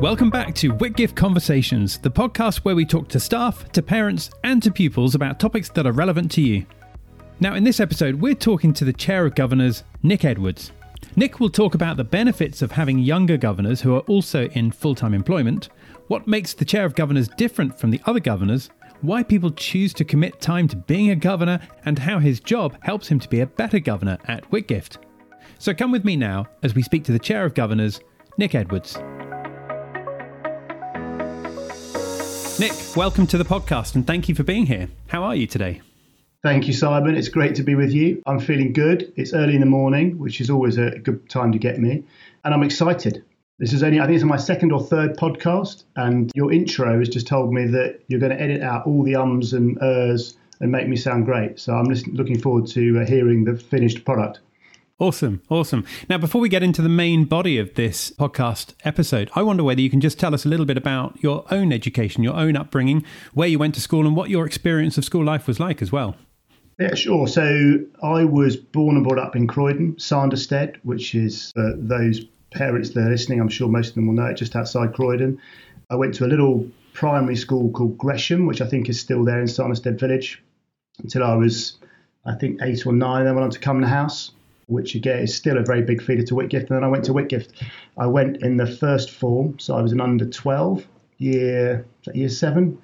Welcome back to Whitgift Conversations, the podcast where we talk to staff, to parents and to pupils about topics that are relevant to you. Now in this episode, we're talking to the Chair of Governors, Nick Edwards. Nick will talk about the benefits of having younger governors who are also in full-time employment, what makes the Chair of Governors different from the other governors, why people choose to commit time to being a governor, and how his job helps him to be a better governor at Whitgift. So come with me now as we speak to the Chair of Governors, Nick Edwards. Nick, welcome to the podcast and thank you for being here. How are you today? Thank you, Simon. It's great to be with you. I'm feeling good. It's early in the morning, which is always a good time to get me. And I'm excited. This is only, I think it's my second or third podcast. And your intro has just told me that you're going to edit out all the ums and ers and make me sound great. So I'm looking forward to hearing the finished product. Awesome. Awesome. Now, before we get into the main body of this podcast episode, I wonder whether you can just tell us a little bit about your own education, your own upbringing, where you went to school and what your experience of school life was like as well. Yeah, sure. So I was born and brought up in Croydon, Sanderstead, which is those parents that are listening, I'm sure most of them will know it, just outside Croydon. I went to a little primary school called Gresham, which I think is still there in Sanderstead Village, until I was, I think, 8 or 9. Then went on to Croham Hurst, which again is still a very big feeder to Whitgift. And then I went to Whitgift. I went in the first form, so I was an under 12, year 7.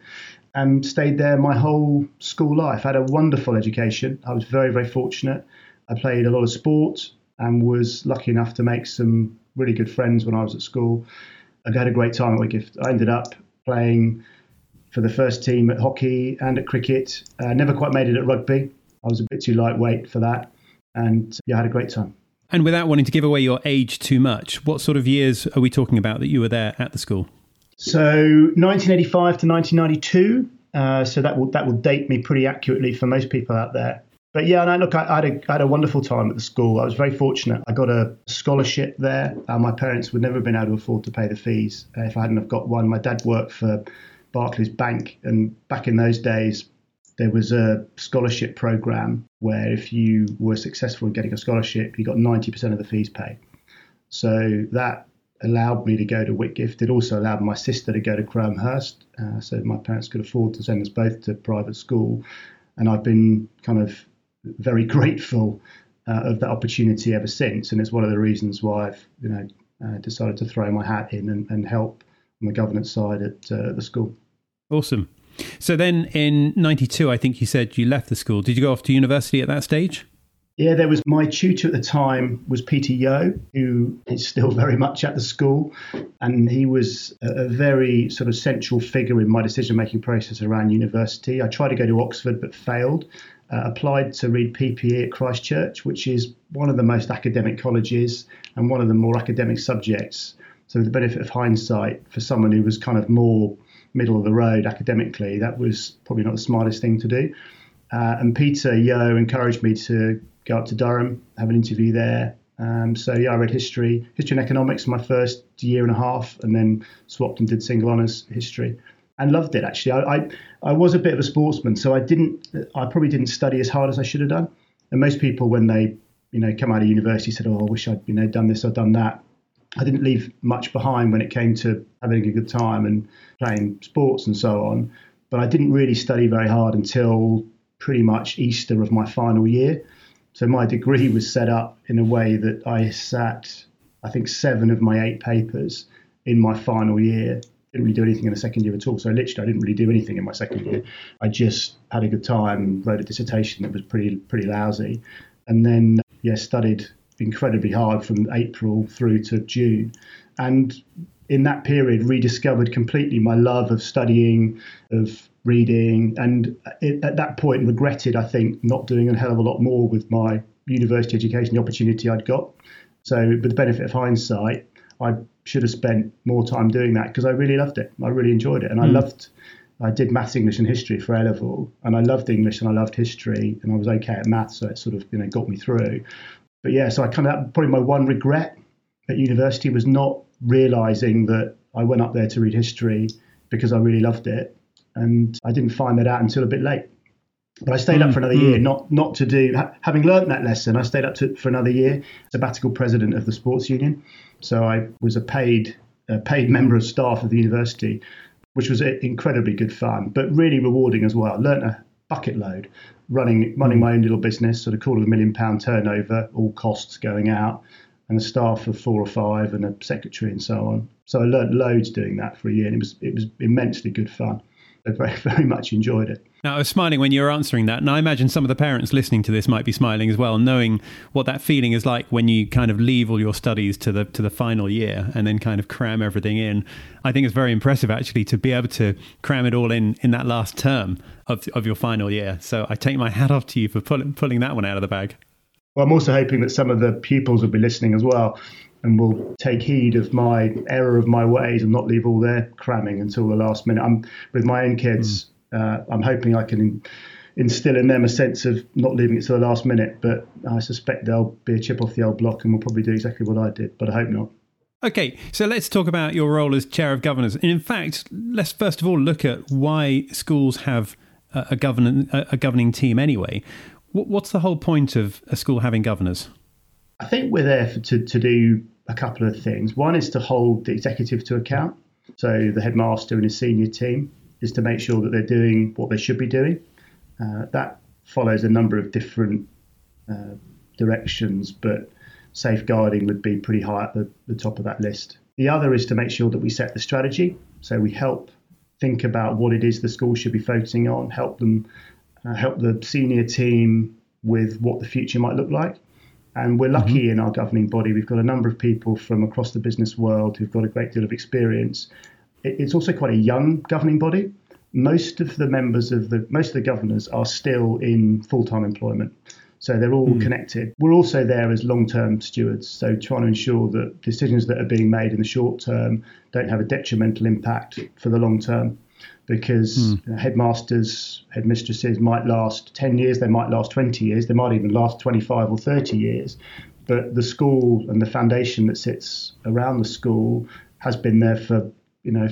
And stayed there my whole school life. I had a wonderful education. I was very, very fortunate. I played a lot of sport and was lucky enough to make some really good friends when I was at school. I had a great time at Whitgift. I ended up playing for the first team at hockey and at cricket. I never quite made it at rugby. I was a bit too lightweight for that. And yeah, I had a great time. And without wanting to give away your age too much, what sort of years are we talking about that you were there at the school? So 1985 to 1992, so that will date me pretty accurately for most people out there. But yeah, and I had a wonderful time at the school. I was very fortunate. I got a scholarship there. My parents would never have been able to afford to pay the fees if I hadn't have got one. My dad worked for Barclays Bank, and back in those days, there was a scholarship program where if you were successful in getting a scholarship, you got 90% of the fees paid. So that allowed me to go to Whitgift. It also allowed my sister to go to Croham Hurst, so my parents could afford to send us both to private school. And I've been kind of very grateful of that opportunity ever since. And it's one of the reasons why I've decided to throw my hat in and help on the governance side at the school. Awesome. So then in 92, I think you said you left the school. Did you go off to university at that stage? Yeah, there was my tutor at the time was Peter Yeo, who is still very much at the school. And he was a very sort of central figure in my decision-making process around university. I tried to go to Oxford, but failed. Applied to read PPE at Christchurch, which is one of the most academic colleges and one of the more academic subjects. So with the benefit of hindsight, for someone who was kind of more middle of the road academically, that was probably not the smartest thing to do. And Peter Yeo encouraged me to go up to Durham, have an interview there. So yeah, I read history and economics my first year and a half, and then swapped and did single honours history, and loved it actually. I was a bit of a sportsman, so I probably didn't study as hard as I should have done. And most people when they come out of university said, oh, I wish I'd done this or done that. I didn't leave much behind when it came to having a good time and playing sports and so on. But I didn't really study very hard until pretty much Easter of my final year. So my degree was set up in a way that I sat, I think, 7 of my 8 papers in my final year. Didn't really do anything in the second year at all. So literally, I didn't really do anything in my second year. I just had a good time, wrote a dissertation that was pretty lousy. And then, studied incredibly hard from April through to June. And in that period, rediscovered completely my love of studying, of reading, and at that point regretted, I think, not doing a hell of a lot more with my university education, the opportunity I'd got. So with the benefit of hindsight, I should have spent more time doing that because I really loved it. I really enjoyed it. And I did maths, English and history for A-level, and I loved English and I loved history, and I was okay at maths, so it sort of got me through. But yeah, so I probably my one regret at university was not realising that I went up there to read history because I really loved it. And I didn't find that out until a bit late. But I stayed up for another year, not to do, having learned that lesson, I stayed up for another year, sabbatical president of the sports union. So I was a paid paid member of staff of the university, which was incredibly good fun, but really rewarding as well. Learned a bucket load running my own little business, sort of £250,000 turnover, all costs going out, and a staff of 4 or 5 and a secretary and so on. So I learned loads doing that for a year, and it was immensely good fun. I very, very much enjoyed it. Now, I was smiling when you were answering that, and I imagine some of the parents listening to this might be smiling as well, knowing what that feeling is like when you kind of leave all your studies to the final year and then kind of cram everything in. I think it's very impressive, actually, to be able to cram it all in that last term of your final year. So I take my hat off to you for pulling that one out of the bag. Well, I'm also hoping that some of the pupils will be listening as well and will take heed of my error of my ways and not leave all their cramming until the last minute. I'm with my own kids. I'm hoping I can instill in them a sense of not leaving it to the last minute, but I suspect they'll be a chip off the old block and will probably do exactly what I did, but I hope not. Okay, so let's talk about your role as Chair of Governors. And in fact, let's first of all look at why schools have a governing team anyway. What's the whole point of a school having governors? I think we're there to do a couple of things. One is to hold the executive to account, so the headmaster and his senior team, is to make sure that they're doing what they should be doing. That follows a number of different directions, but safeguarding would be pretty high at the top of that list. The other is to make sure that we set the strategy, so we help think about what it is the school should be focusing on, help them, help the senior team with what the future might look like. And we're lucky in our governing body. We've got a number of people from across the business world who've got a great deal of experience. It's also quite a young governing body. Most of the governors are still in full-time employment, so they're all connected. We're also there as long-term stewards, so trying to ensure that decisions that are being made in the short term don't have a detrimental impact for the long term, because headmasters, headmistresses might last 10 years, they might last 20 years, they might even last 25 or 30 years, but the school and the foundation that sits around the school has been there for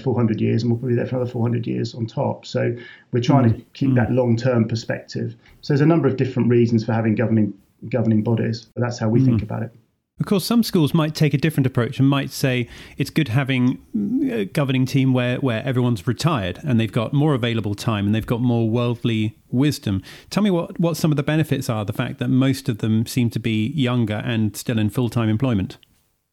400 years, and we'll probably be there for another 400 years on top. So we're trying to keep that long-term perspective. So there's a number of different reasons for having governing bodies, but that's how we think about it. Of course, some schools might take a different approach and might say it's good having a governing team where everyone's retired and they've got more available time and they've got more worldly wisdom. Tell me what some of the benefits are, the fact that most of them seem to be younger and still in full-time employment.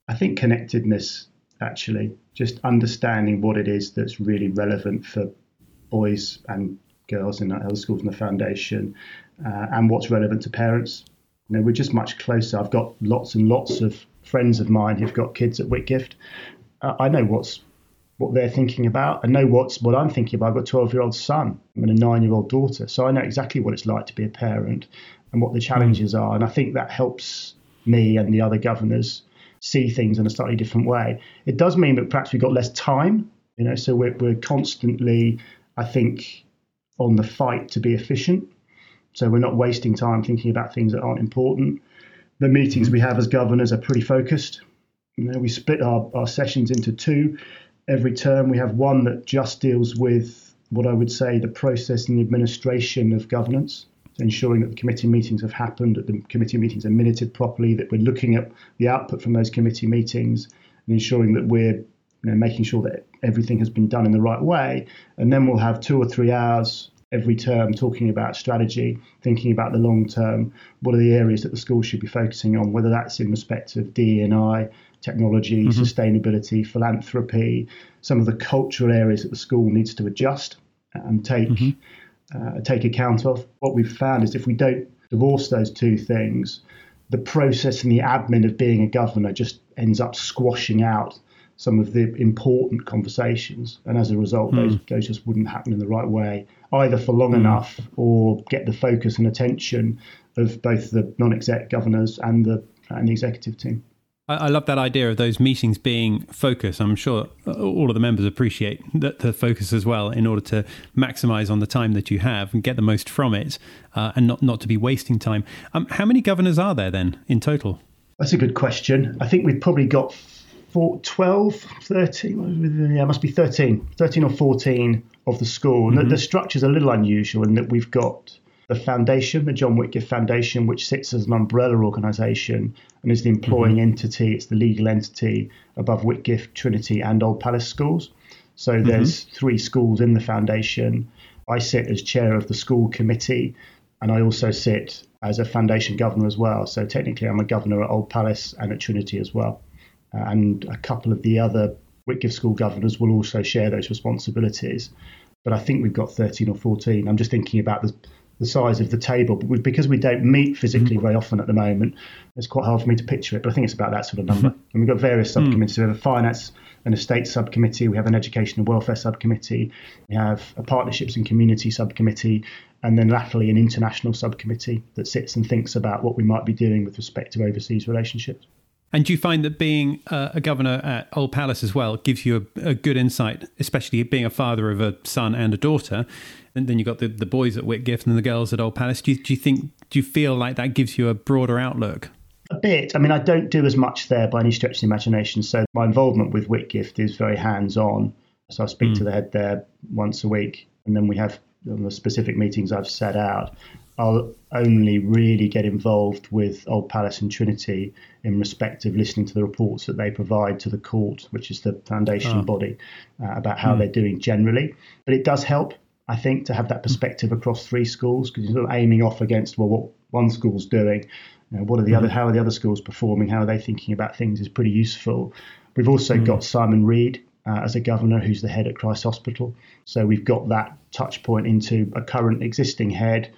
I think connectedness, actually. Just understanding what it is that's really relevant for boys and girls in other schools in the foundation, and what's relevant to parents. We're just much closer. I've got lots and lots of friends of mine who've got kids at Whitgift. I know what they're thinking about. I know what I'm thinking about. I've got a 12-year-old son and a 9-year-old daughter, so I know exactly what it's like to be a parent and what the challenges are. And I think that helps me and the other governors see things in a slightly different way. It does mean that perhaps we've got less time, so we're constantly, I think, on the fight to be efficient. So we're not wasting time thinking about things that aren't important. The meetings we have as governors are pretty focused. We split our sessions into 2 every term. We have one that just deals with what I would say the process and the administration of governance, ensuring that the committee meetings have happened, that the committee meetings are minuted properly, that we're looking at the output from those committee meetings and ensuring that we're making sure that everything has been done in the right way. And then we'll have 2 or 3 hours every term talking about strategy, thinking about the long term, what are the areas that the school should be focusing on, whether that's in respect of DE&I, technology, sustainability, philanthropy, some of the cultural areas that the school needs to adjust and take account of. What we've found is if we don't divorce those 2 things, the process and the admin of being a governor just ends up squashing out some of the important conversations. And as a result, those just wouldn't happen in the right way, either for long enough or get the focus and attention of both the non-exec governors and the executive team. I love that idea of those meetings being focused. I'm sure all of the members appreciate that the focus as well, in order to maximise on the time that you have and get the most from it, and not to be wasting time. How many governors are there then in total? That's a good question. I think we've probably got 13 or 14 of the school. And the structure's a little unusual in that we've got the foundation, the John Whitgift Foundation, which sits as an umbrella organisation and is the employing entity, it's the legal entity above Whitgift, Trinity and Old Palace schools. So there's three schools in the foundation. I sit as chair of the school committee and I also sit as a foundation governor as well. So technically I'm a governor at Old Palace and at Trinity as well. And a couple of the other Whitgift school governors will also share those responsibilities. But I think we've got 13 or 14. I'm just thinking about the size of the table. But because we don't meet physically very often at the moment, it's quite hard for me to picture it. But I think it's about that sort of number. And we've got various subcommittees. We have a finance and estate subcommittee. We have an education and welfare subcommittee. We have a partnerships and community subcommittee. And then latterly an international subcommittee that sits and thinks about what we might be doing with respect to overseas relationships. And do you find that being a governor at Old Palace as well gives you a good insight, especially being a father of a son and a daughter? And then you've got the boys at Whitgift and the girls at Old Palace. Do you feel like that gives you a broader outlook? A bit. I mean, I don't do as much there by any stretch of the imagination. So my involvement with Whitgift is very hands-on. So I speak to the head there once a week. And then we have the specific meetings I've set out. I'll only really get involved with Old Palace and Trinity in respect of listening to the reports that they provide to the court, which is the foundation body, about how they're doing generally. But it does help, I think, to have that perspective across three schools, because you're sort of aiming off against, well, what one school's doing, you know, what are the other, how are the other schools performing, how are they thinking about things is pretty useful. We've also got Simon Reid as a governor, who's the head at Christ Hospital. So we've got that touch point into a current existing head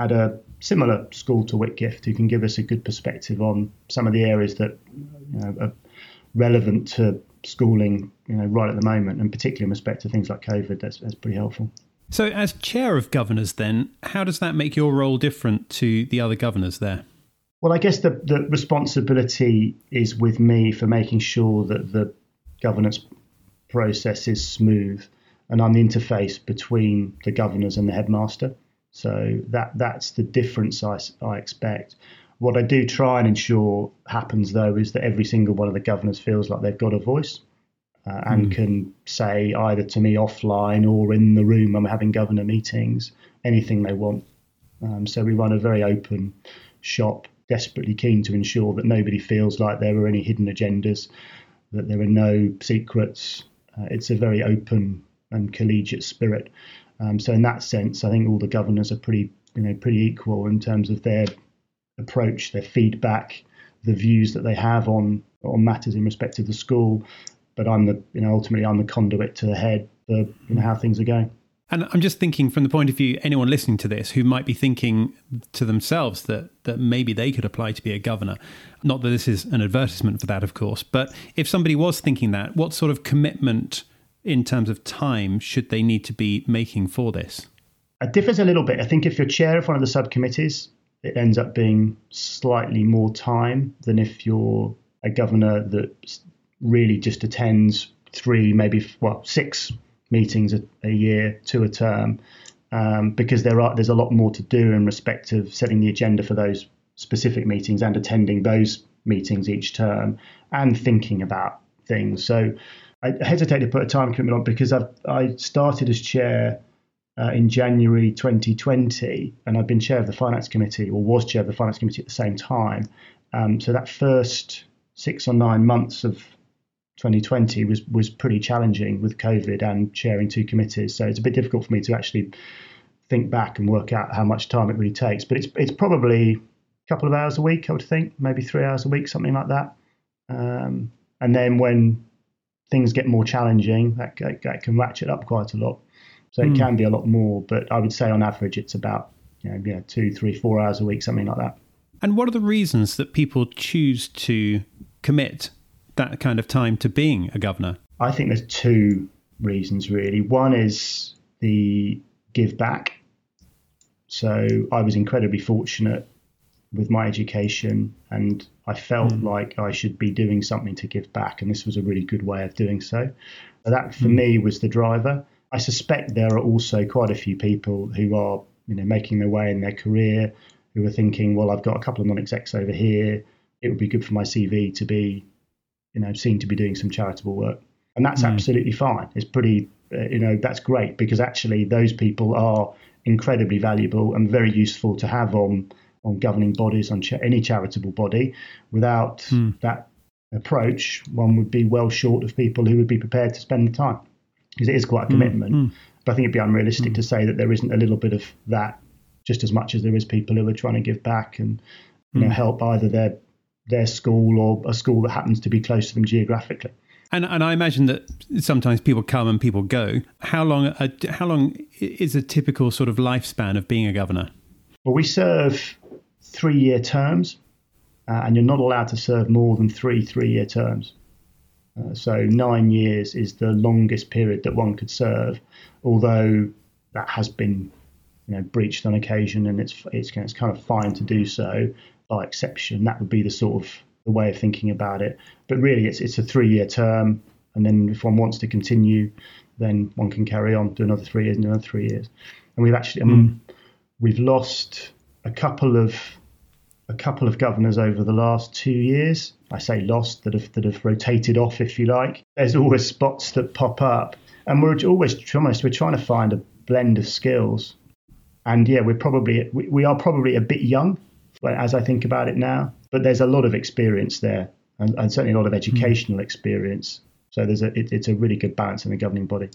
at a similar school to Whitgift, who can give us a good perspective on some of the areas that, you know, are relevant to schooling, you know, right at the moment, and particularly in respect to things like COVID. That's pretty helpful. So as chair of governors then, how does that make your role different to the other governors there? Well, I guess the responsibility is with me for making sure that the governance process is smooth, and I'm the interface between the governors and the headmaster. So that's the difference I expect. What I do try and ensure happens, though, is that every single one of the governors feels like they've got a voice and can say either to me offline or in the room when we're having governor meetings, anything they want. So we run a very open shop, desperately keen to ensure that nobody feels like there are any hidden agendas, that there are no secrets. It's a very open and collegiate spirit. So in that sense, I think all the governors are pretty equal in terms of their approach, their feedback, the views that they have on matters in respect of the school. But I'm the conduit to the head for how things are going. And I'm just thinking from the point of view, anyone listening to this who might be thinking to themselves that maybe they could apply to be a governor. Not that this is an advertisement for that, of course. But if somebody was thinking that, what sort of commitment in terms of time should they need to be making for this? It differs a little bit. I think if you're chair of one of the subcommittees, it ends up being slightly more time than if you're a governor that really just attends six meetings a year to a term, because there's a lot more to do in respect of setting the agenda for those specific meetings and attending those meetings each term and thinking about things. So I hesitate to put a time commitment on because I started as chair in January 2020, and I've been chair of the finance committee, or was chair of the finance committee at the same time. So that first 6 or 9 months of 2020 was pretty challenging with COVID and chairing two committees. So it's a bit difficult for me to actually think back and work out how much time it really takes. But it's probably a couple of hours a week, I would think, maybe 3 hours a week, something like that. And then when things get more challenging, that can ratchet up quite a lot. So it can be a lot more, but I would say on average it's about 2, 3, 4 hours a week, something like that. And what are the reasons that people choose to commit that kind of time to being a governor? I think there's two reasons really. One is the give back. So I was incredibly fortunate with my education, and I felt like I should be doing something to give back, and this was a really good way of doing so. That for me was the driver. I suspect there are also quite a few people who are making their way in their career who are thinking, well, I've got a couple of non-execs over here, it would be good for my CV to be seen to be doing some charitable work. And that's absolutely fine. It's pretty that's great, because actually those people are incredibly valuable and very useful to have on governing bodies, on any charitable body. Without that approach, one would be well short of people who would be prepared to spend the time, because it is quite a commitment. But I think it'd be unrealistic to say that there isn't a little bit of that, just as much as there is people who are trying to give back and you know, help either their school or a school that happens to be close to them geographically. And I imagine that sometimes people come and people go. How long is a typical sort of lifespan of being a governor? Well, we serve 3-year terms, and you're not allowed to serve more than 3 3-year terms. So 9 years is the longest period that one could serve, although that has been, you know, breached on occasion, and it's kind of fine to do so by exception. That would be the sort of the way of thinking about it. But really, it's a 3-year term, and then if one wants to continue, then one can carry on, do another 3 years and another 3 years. And we've actually we've lost a couple of governors over the last 2 years. I say lost, that have rotated off, if you like. There's always spots that pop up, and we're trying to find a blend of skills. And yeah, we are probably a bit young, as I think about it now. But there's a lot of experience there, and certainly a lot of educational experience. So it's a really good balance in the governing body.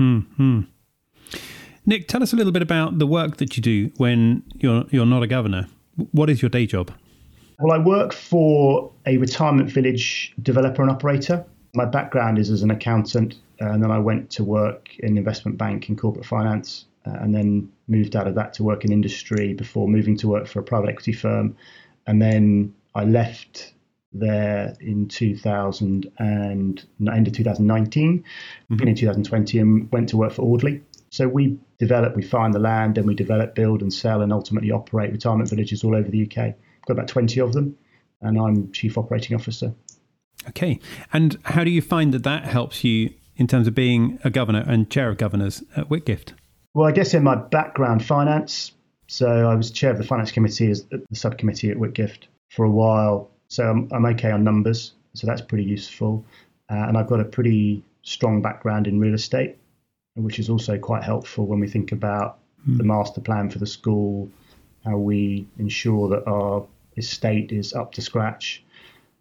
Mm-hmm. Nick, tell us a little bit about the work that you do when you're not a governor. What is your day job? Well, I work for a retirement village developer and operator. My background is as an accountant, and then I went to work in investment banking, corporate finance, and then moved out of that to work in industry before moving to work for a private equity firm. And then I left there in 2019, beginning 2020, and went to work for Audley. So we develop, we find the land, then we develop, build and sell, and ultimately operate retirement villages all over the UK. I've got about 20 of them, and I'm Chief Operating Officer. Okay. And how do you find that helps you in terms of being a governor and chair of governors at Whitgift? Well, I guess in my background, finance. So I was chair of the finance committee, as the subcommittee at Whitgift, for a while. So I'm okay on numbers. So that's pretty useful. And I've got a pretty strong background in real estate, which is also quite helpful when we think about the master plan for the school, how we ensure that our estate is up to scratch,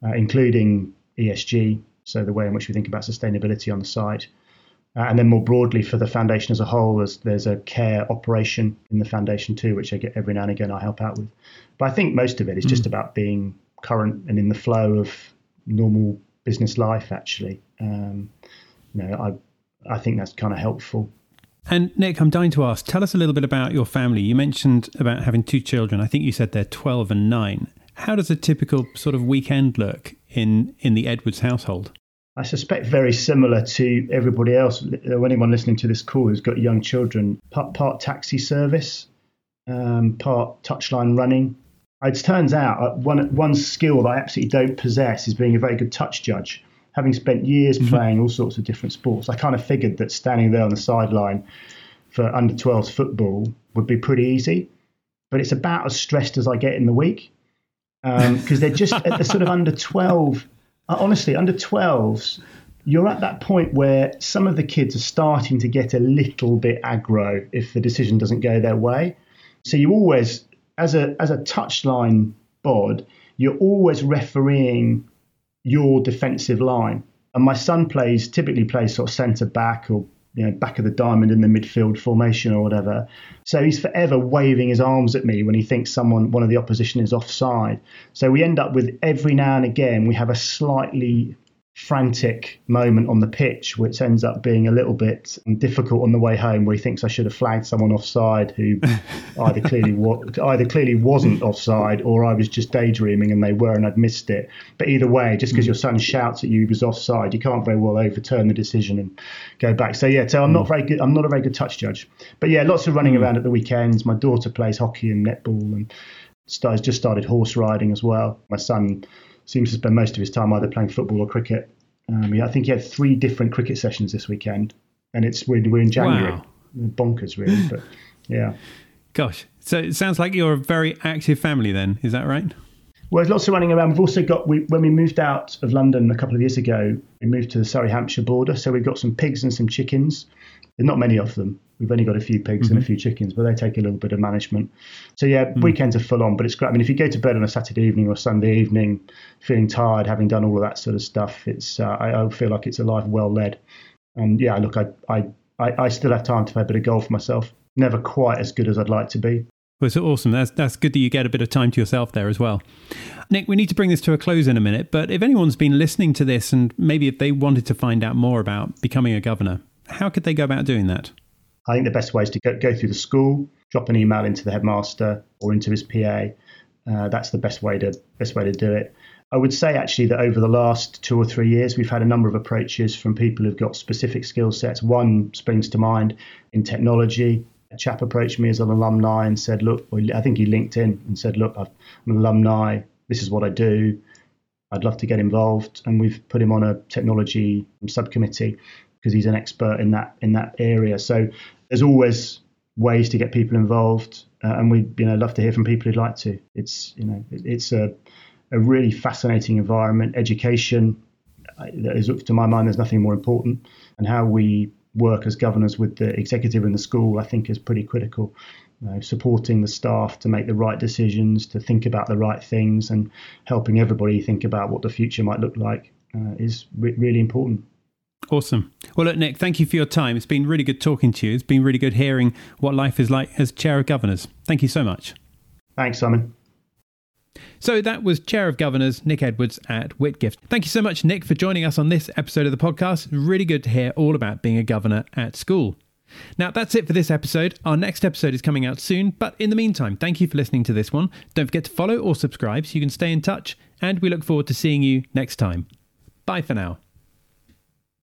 including ESG. So the way in which we think about sustainability on the site. And then more broadly for the foundation as a whole, as there's a care operation in the foundation too, which I get every now and again I help out with. But I think most of it is just about being current and in the flow of normal business life, actually. I think that's kind of helpful. And Nick, I'm dying to ask, tell us a little bit about your family. You mentioned about having 2 children. I think you said they're 12 and 9. How does a typical sort of weekend look in the Edwards household? I suspect very similar to everybody else, or anyone listening to this call who's got young children, part taxi service, part touchline running. It turns out one skill that I absolutely don't possess is being a very good touch judge. Having spent years playing all sorts of different sports, I kind of figured that standing there on the sideline for under-12s football would be pretty easy, but it's about as stressed as I get in the week, because they're just at the sort of under-12. Honestly, under 12s, you're at that point where some of the kids are starting to get a little bit aggro if the decision doesn't go their way. So you always, as a touchline bod, you're always refereeing your defensive line. And my son typically plays sort of centre back, or you know, back of the diamond in the midfield formation or whatever. So he's forever waving his arms at me when he thinks one of the opposition is offside. So we end up with, every now and again, we have a slightly frantic moment on the pitch, which ends up being a little bit difficult on the way home, where he thinks I should have flagged someone offside who either clearly wasn't offside, or I was just daydreaming and they were and I'd missed it. But either way, just because your son shouts at you he was offside, you can't very well overturn the decision and go back. So yeah, so I'm not a very good touch judge. But yeah, lots of running around at the weekends. My daughter plays hockey and netball, and just started horse riding as well. My son seems to spend most of his time either playing football or cricket. I think he had 3 different cricket sessions this weekend, and we're in January. Wow. Bonkers, really. But yeah. Gosh. So it sounds like you're a very active family then. Is that right? Whereas lots of running around, we've also got, when we moved out of London a couple of years ago, we moved to the Surrey-Hampshire border. So we've got some pigs and some chickens. There's not many of them. We've only got a few pigs and a few chickens, but they take a little bit of management. So yeah, weekends are full on, but it's great. I mean, if you go to bed on a Saturday evening or Sunday evening, feeling tired, having done all of that sort of stuff, it's I feel like it's a life well led. And yeah, look, I still have time to play a bit of golf myself. Never quite as good as I'd like to be. Well, it's awesome. That's good that you get a bit of time to yourself there as well. Nick, we need to bring this to a close in a minute, but if anyone's been listening to this and maybe if they wanted to find out more about becoming a governor, how could they go about doing that? I think the best way is to go through the school, drop an email into the headmaster or into his PA. That's the best way to do it. I would say actually that over the last 2 or 3 years, we've had a number of approaches from people who've got specific skill sets. One springs to mind in technology. A chap approached me as an alumni and said, look, I think he linked in and said, look, I'm an alumni. This is what I do. I'd love to get involved. And we've put him on a technology subcommittee because he's an expert in that area. So there's always ways to get people involved. And we'd love to hear from people who'd like to. It's, it's a really fascinating environment. Education, is, to my mind, there's nothing more important. And how we work as governors with the executive and the school, I think, is pretty critical. Supporting the staff to make the right decisions, to think about the right things, and helping everybody think about what the future might look like is really important. Awesome. Well, look, Nick, thank you for your time. It's been really good talking to you. It's been really good hearing what life is like as Chair of Governors. Thank you so much. Thanks, Simon. So that was Chair of Governors Nick Edwards at Whitgift. Thank you so much, Nick, for joining us on this episode of the podcast. Really good to hear all about being a governor at school. Now, that's it for this episode. Our next episode is coming out soon, but in the meantime, thank you for listening to this one. Don't forget to follow or subscribe so you can stay in touch, and we look forward to seeing you next time. Bye for now.